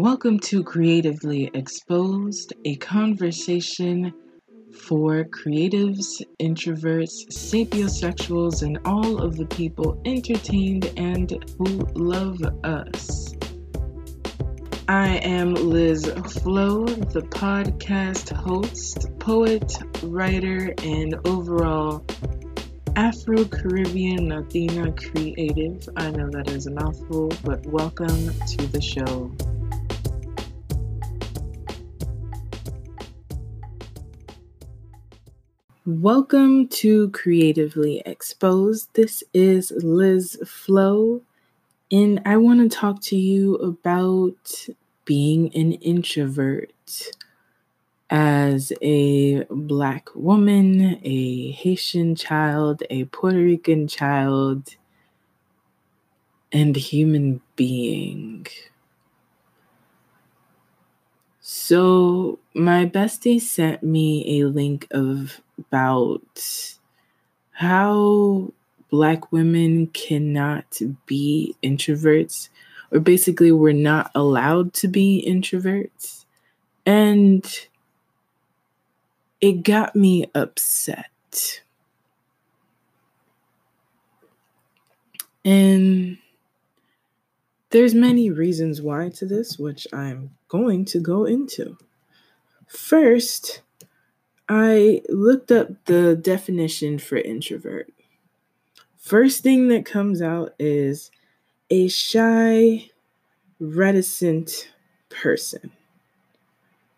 Welcome to Creatively Exposed, a conversation for creatives, introverts, sapiosexuals, and all of the people entertained and who love us. I am Liz Flo, the podcast host, poet, writer, and overall Afro-Caribbean Latina creative. I know that is a mouthful, but welcome to the show. Welcome to Creatively Exposed. This is Liz Flo, and I want to talk to you about being an introvert. As a Black woman, a Haitian child, a Puerto Rican child, and human being. So my bestie sent me a link of about how Black women cannot be introverts, or basically we're not allowed to be introverts. And it got me upset. And there's many reasons why to this, which I'm going to go into. First, I looked up the definition for introvert. First thing that comes out is a shy, reticent person,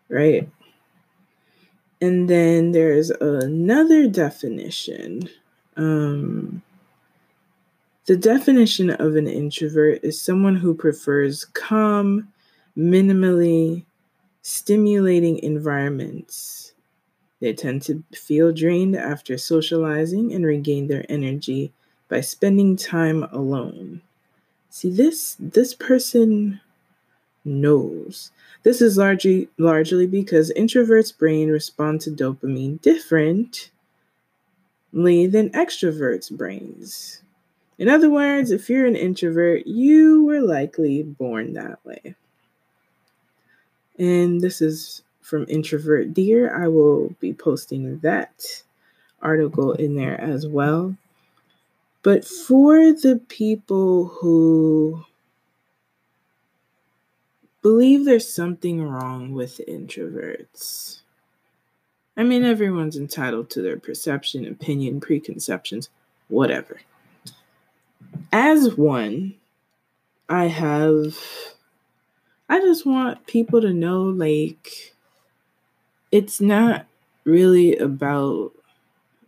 right? And then there's another definition. The definition of an introvert is someone who prefers calm, minimally stimulating environments. They tend to feel drained after socializing and regain their energy by spending time alone. See, this person knows. This is largely because introverts' brains respond to dopamine differently than extroverts' brains. In other words, if you're an introvert, you were likely born that way. And this is from Introvert Dear. I will be posting that article in there as well. But for the people who believe there's something wrong with introverts, I mean, everyone's entitled to their perception, opinion, preconceptions, whatever. As one, I just want people to know, like, it's not really about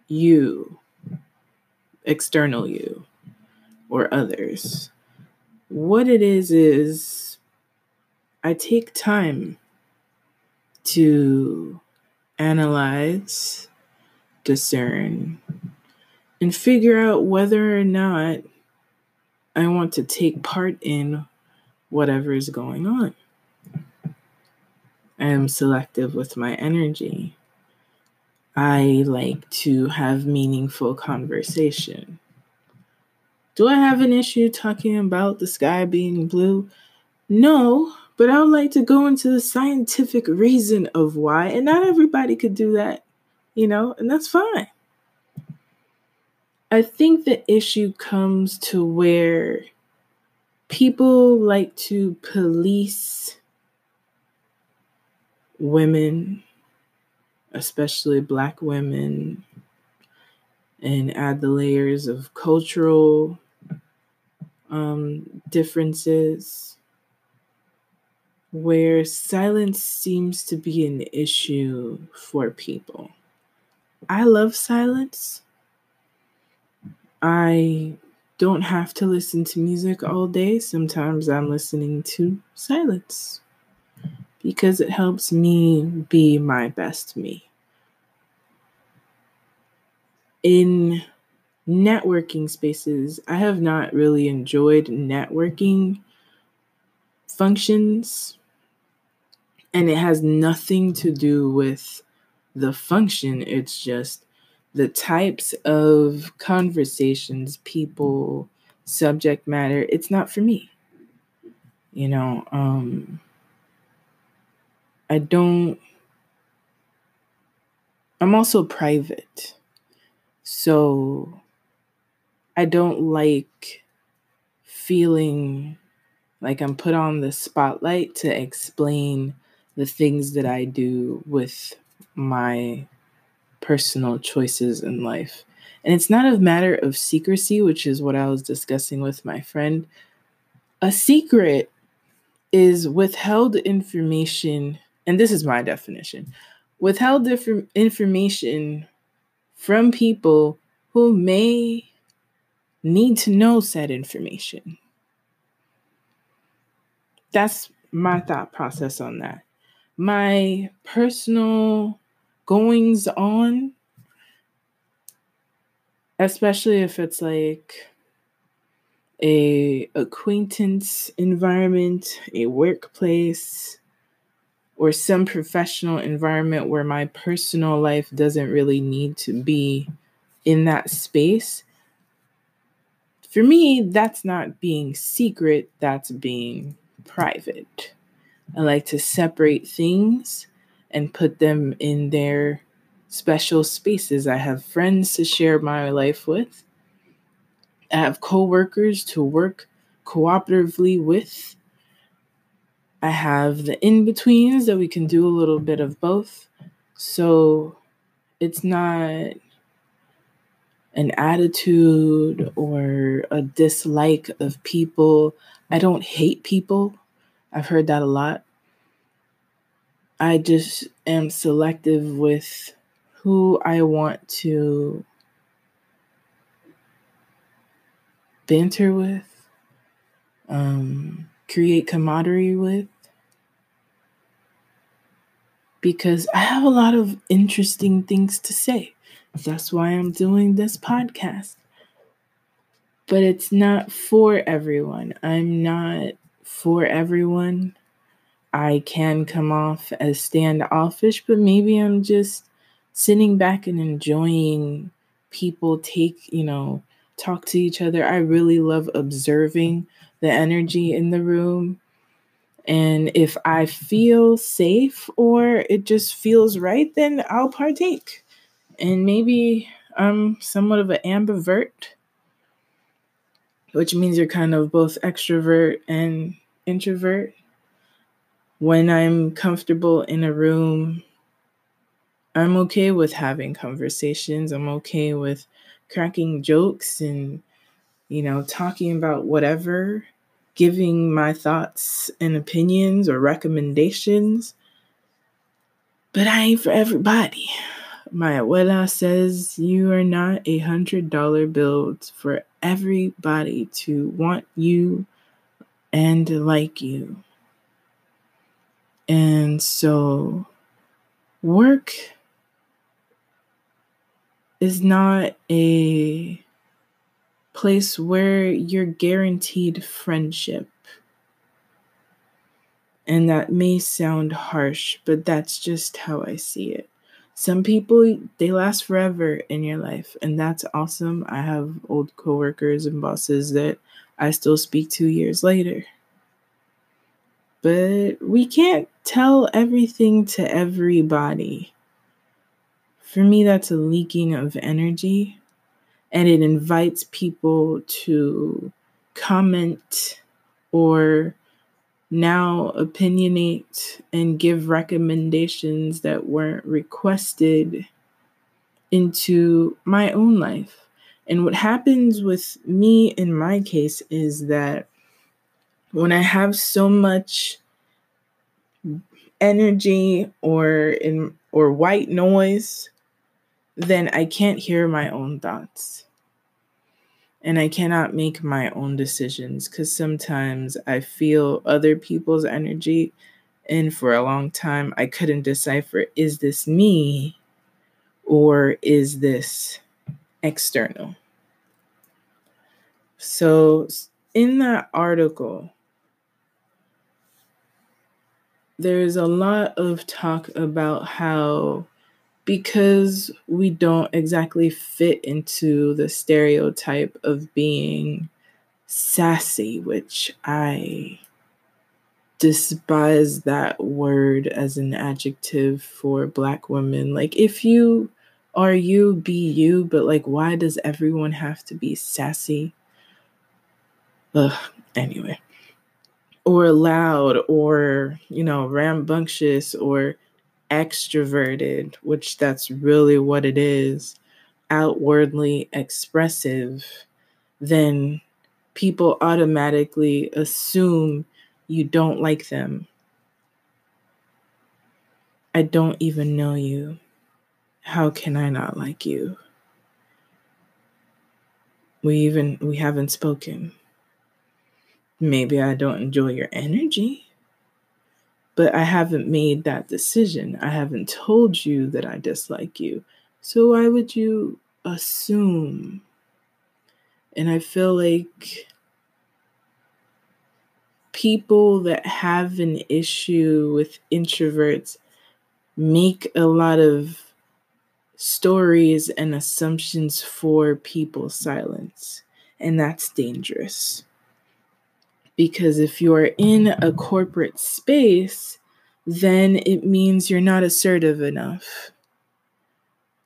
you, external you, or others. What it is I take time to analyze, discern, and figure out whether or not I want to take part in whatever is going on. I am selective with my energy. I like to have meaningful conversation. Do I have an issue talking about the sky being blue? No, but I would like to go into the scientific reason of why, and not everybody could do that, and that's fine. I think the issue comes to where people like to police women, especially Black women, and add the layers of cultural differences, where silence seems to be an issue for people. I love silence. I don't have to listen to music all day. Sometimes I'm listening to silence, because it helps me be my best me. In networking spaces, I have not really enjoyed networking functions, and it has nothing to do with the function. It's just the types of conversations, people, subject matter. It's not for me. I'm also private, so I don't like feeling like I'm put on the spotlight to explain the things that I do with my personal choices in life. And it's not a matter of secrecy, which is what I was discussing with my friend. A secret is withheld information, and this is my definition, withheld information from people who may need to know said information. That's my thought process on that. My personal goings on, especially if it's like a acquaintance environment, a workplace, or some professional environment where my personal life doesn't really need to be in that space. For me, that's not being secret, that's being private. I like to separate things and put them in their special spaces. I have friends to share my life with. I have coworkers to work cooperatively with. I have the in-betweens that we can do a little bit of both. So it's not an attitude or a dislike of people. I don't hate people. I've heard that a lot. I just am selective with who I want to banter with, create camaraderie with, because I have a lot of interesting things to say. That's why I'm doing this podcast. But it's not for everyone. I'm not for everyone. I can come off as standoffish, but maybe I'm just sitting back and enjoying people talk to each other. I really love observing the energy in the room. And if I feel safe or it just feels right, then I'll partake. And maybe I'm somewhat of an ambivert, which means you're kind of both extrovert and introvert. When I'm comfortable in a room, I'm okay with having conversations. I'm okay with cracking jokes and, talking about whatever, giving my thoughts and opinions or recommendations. But I ain't for everybody. My abuela says you are not a $100 bill for everybody to want you and like you. And so work is not a place where you're guaranteed friendship. And that may sound harsh, but that's just how I see it. Some people, they last forever in your life, and that's awesome. I have old coworkers and bosses that I still speak to years later. But we can't tell everything to everybody. For me, that's a leaking of energy, and it invites people to comment or now opinionate and give recommendations that weren't requested into my own life. And what happens with me in my case is that when I have so much energy or white noise, then I can't hear my own thoughts. And I cannot make my own decisions because sometimes I feel other people's energy. And for a long time, I couldn't decipher, is this me or is this external? So in that article, there's a lot of talk about how because we don't exactly fit into the stereotype of being sassy, which I despise that word as an adjective for Black women. Like, if you are you, be you, but like, why does everyone have to be sassy? Ugh, anyway. Or loud, or, you know, rambunctious, or extroverted, which that's really what it is, outwardly expressive, then people automatically assume you don't like them. I don't even know you. How can I not like you? We haven't spoken. Maybe I don't enjoy your energy, but I haven't made that decision. I haven't told you that I dislike you. So why would you assume? And I feel like people that have an issue with introverts make a lot of stories and assumptions for people's silence. And that's dangerous. Because if you're in a corporate space, then it means you're not assertive enough,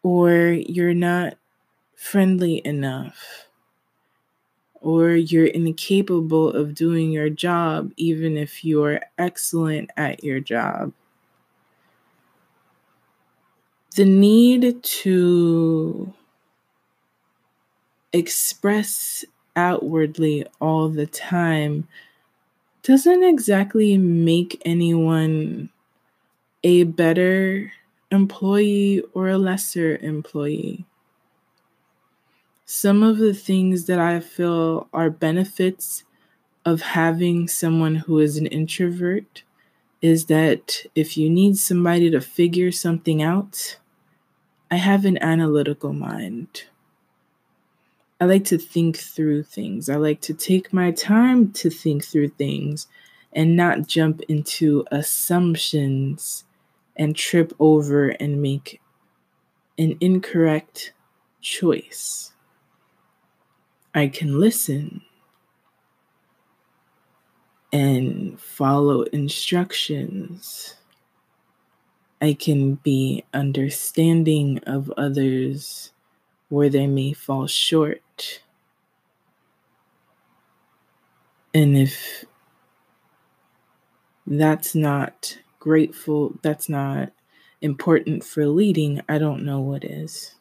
or you're not friendly enough, or you're incapable of doing your job, even if you are excellent at your job. The need to express outwardly all the time doesn't exactly make anyone a better employee or a lesser employee. Some of the things that I feel are benefits of having someone who is an introvert is that if you need somebody to figure something out, I have an analytical mind. I like to think through things. I like to take my time to think through things and not jump into assumptions and trip over and make an incorrect choice. I can listen and follow instructions. I can be understanding of others where they may fall short. And if that's not grateful, that's not important for leading, I don't know what is.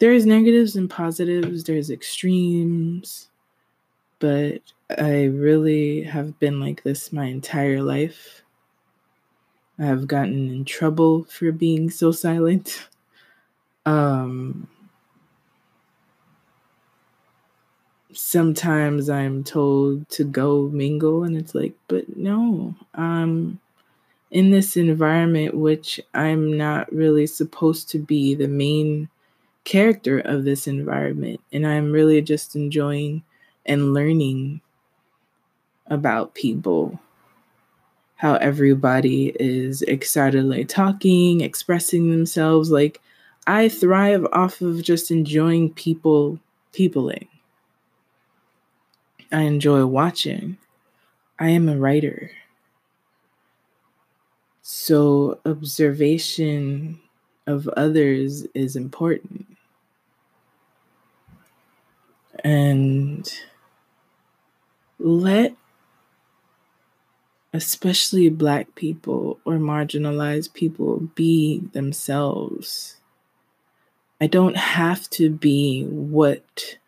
There's negatives and positives, there's extremes, but I really have been like this my entire life. I have gotten in trouble for being so silent. Sometimes I'm told to go mingle, and it's like, but no, I'm in this environment, which I'm not really supposed to be the main character of this environment. And I'm really just enjoying and learning about people, how everybody is excitedly talking, expressing themselves. Like, I thrive off of just enjoying peopling. I enjoy watching. I am a writer. So observation of others is important. And let especially Black people or marginalized people be themselves. I don't have to be what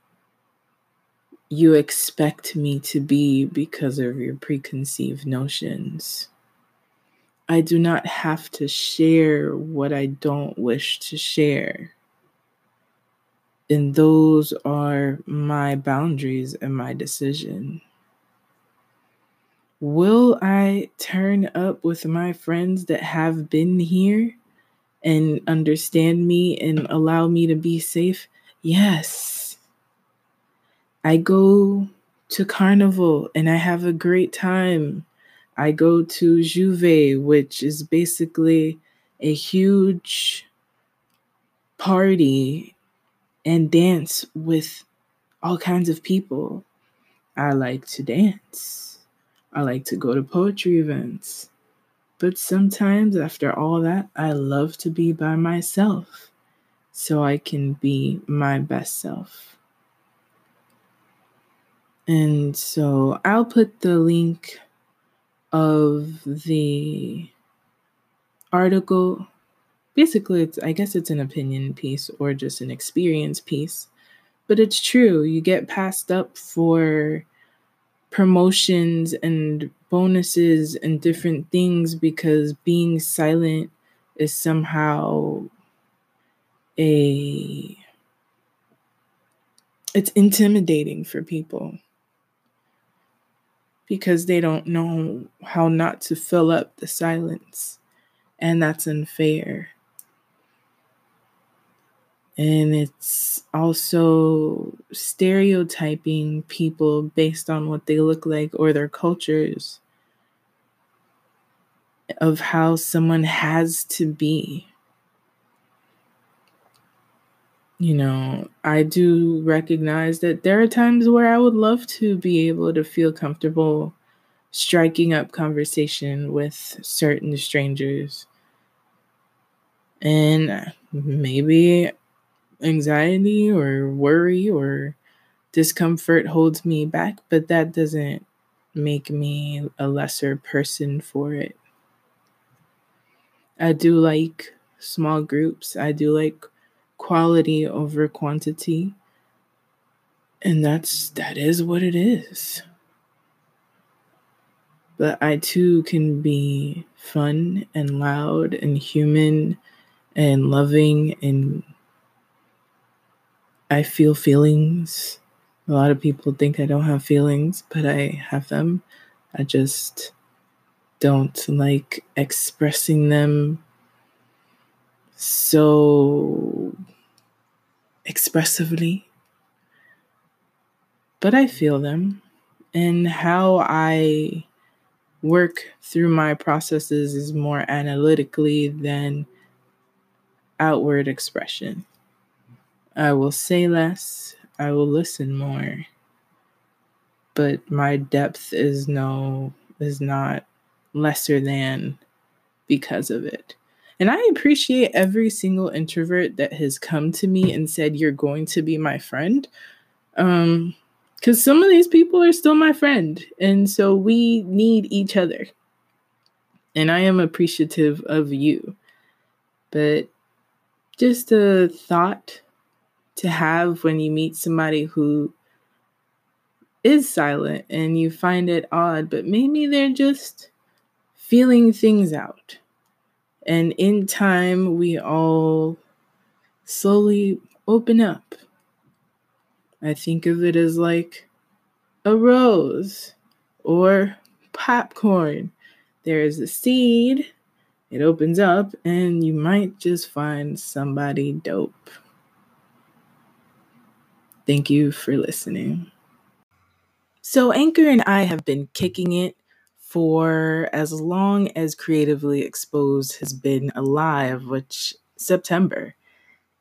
you expect me to be because of your preconceived notions. I do not have to share what I don't wish to share. And those are my boundaries and my decision. Will I turn up with my friends that have been here and understand me and allow me to be safe? Yes. I go to Carnival and I have a great time. I go to Juve, which is basically a huge party and dance with all kinds of people. I like to dance. I like to go to poetry events. But sometimes after all that, I love to be by myself so I can be my best self. And so I'll put the link of the article. Basically, I guess it's an opinion piece or just an experience piece. But it's true. You get passed up for promotions and bonuses and different things because being silent is somehow it's intimidating for people because they don't know how not to fill up the silence, and that's unfair. And it's also stereotyping people based on what they look like or their cultures of how someone has to be. You know, I do recognize that there are times where I would love to be able to feel comfortable striking up conversation with certain strangers. And maybe anxiety or worry or discomfort holds me back, but that doesn't make me a lesser person for it. I do like small groups. I do like quality over quantity. And that is what it is. But I too can be fun and loud and human and loving, and I feel feelings. A lot of people think I don't have feelings, but I have them. I just don't like expressing them so expressively. But I feel them. And how I work through my processes is more analytically than outward expression. I will say less, I will listen more, but my depth is not lesser than because of it. And I appreciate every single introvert that has come to me and said, "You're going to be my friend," because some of these people are still my friend, and so we need each other. And I am appreciative of you, but just a thought to have when you meet somebody who is silent and you find it odd, but maybe they're just feeling things out. And in time, we all slowly open up. I think of it as like a rose or popcorn. There is a seed, it opens up, and you might just find somebody dope. Thank you for listening. So Anchor and I have been kicking it for as long as Creatively Exposed has been alive, which September.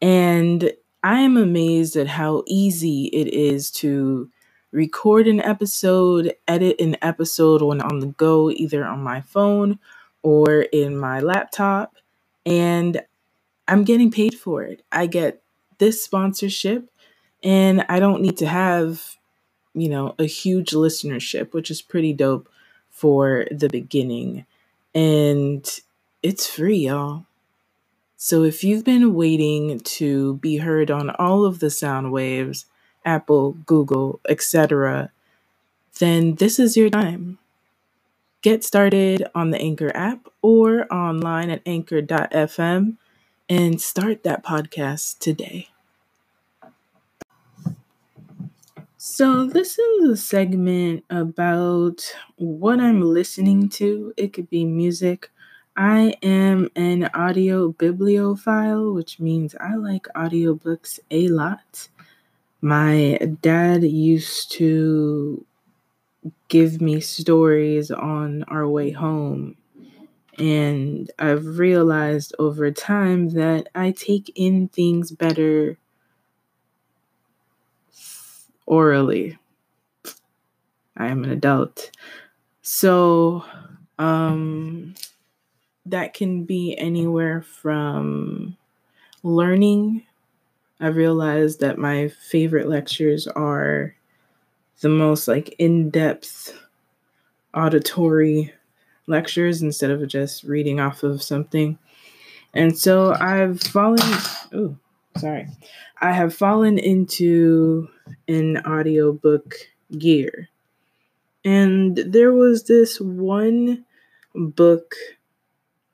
And I am amazed at how easy it is to record an episode, edit an episode when on the go, either on my phone or in my laptop. And I'm getting paid for it. I get this sponsorship. And I don't need to have, a huge listenership, which is pretty dope for the beginning. And it's free, y'all. So if you've been waiting to be heard on all of the sound waves, Apple, Google, etc., then this is your time. Get started on the Anchor app or online at anchor.fm and start that podcast today. So this is a segment about what I'm listening to. It could be music. I am an audio bibliophile, which means I like audiobooks a lot. My dad used to give me stories on our way home, and I've realized over time that I take in things better orally. I am an adult. So that can be anywhere from learning. I realized that my favorite lectures are the most like in-depth auditory lectures instead of just reading off of something. And so I have fallen into an audiobook gear. And there was this one book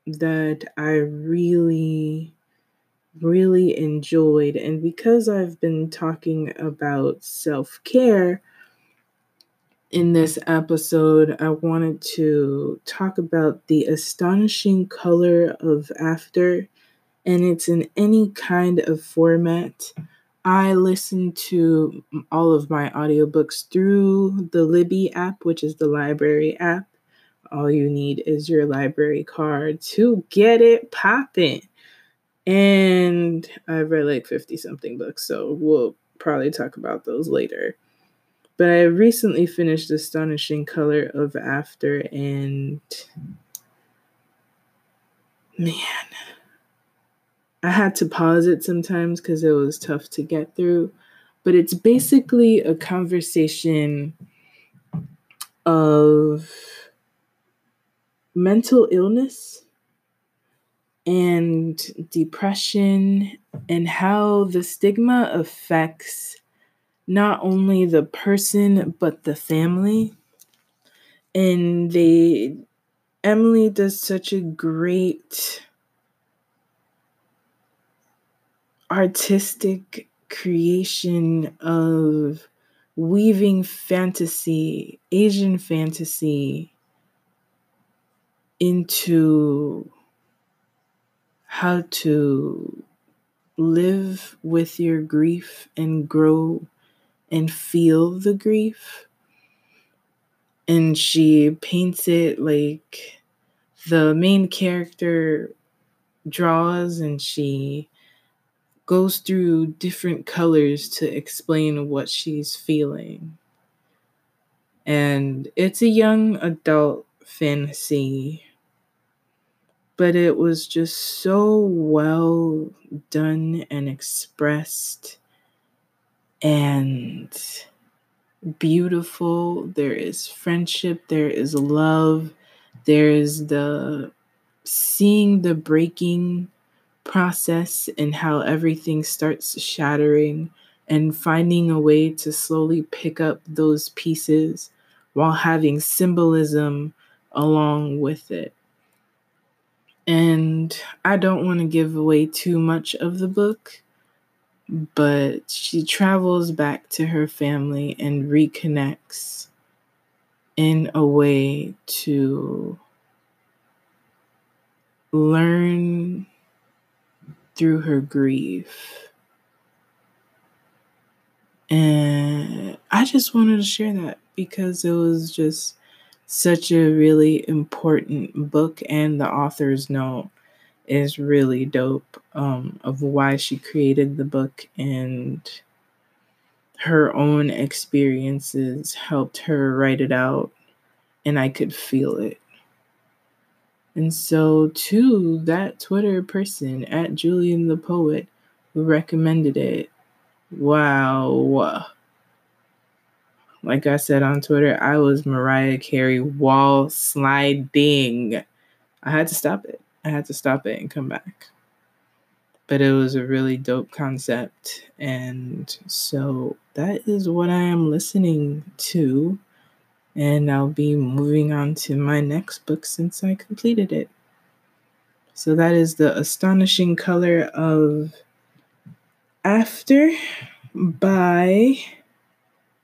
that I really, really enjoyed. And because I've been talking about self-care in this episode, I wanted to talk about The Astonishing Color of After, and it's in any kind of format. I listen to all of my audiobooks through the Libby app, which is the library app. All you need is your library card to get it popping. And I've read like 50-something books, so we'll probably talk about those later. But I recently finished The Astonishing Color of After, and man, I had to pause it sometimes because it was tough to get through. But it's basically a conversation of mental illness and depression and how the stigma affects not only the person but the family. And Emily does such a great artistic creation of weaving fantasy, Asian fantasy, into how to live with your grief and grow and feel the grief. And she paints it like the main character draws, and she goes through different colors to explain what she's feeling. And it's a young adult fantasy, but it was just so well done and expressed and beautiful. There is friendship, there is love, there is the seeing the breaking process and how everything starts shattering, and finding a way to slowly pick up those pieces while having symbolism along with it. And I don't want to give away too much of the book, but she travels back to her family and reconnects in a way to learn through her grief. And I just wanted to share that because it was just such a really important book, and the author's note is really dope of why she created the book, and her own experiences helped her write it out, and I could feel it. And so to that Twitter person, at Julian the Poet, who recommended it, wow. Like I said on Twitter, I was Mariah Carey wall sliding. I had to stop it and come back. But it was a really dope concept. And so that is what I am listening to. And I'll be moving on to my next book since I completed it. So that is The Astonishing Color of After by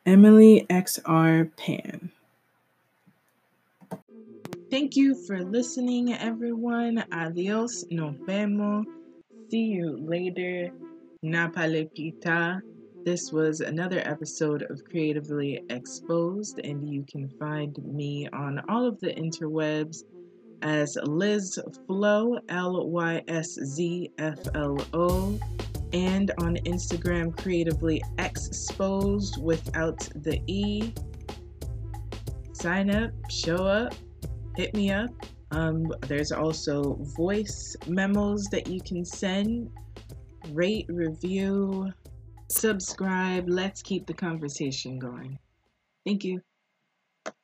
Emily XR Pan. Thank you for listening, everyone. Adios, nos vemos. See you later. Napalepita. This was another episode of Creatively Exposed, and you can find me on all of the interwebs as Liz Flo, LYSZFLO, and on Instagram, Creatively Exposed without the E. sign up, show up, hit me up. There's also voice memos that you can send. Rate, review, subscribe. Let's keep the conversation going. Thank you.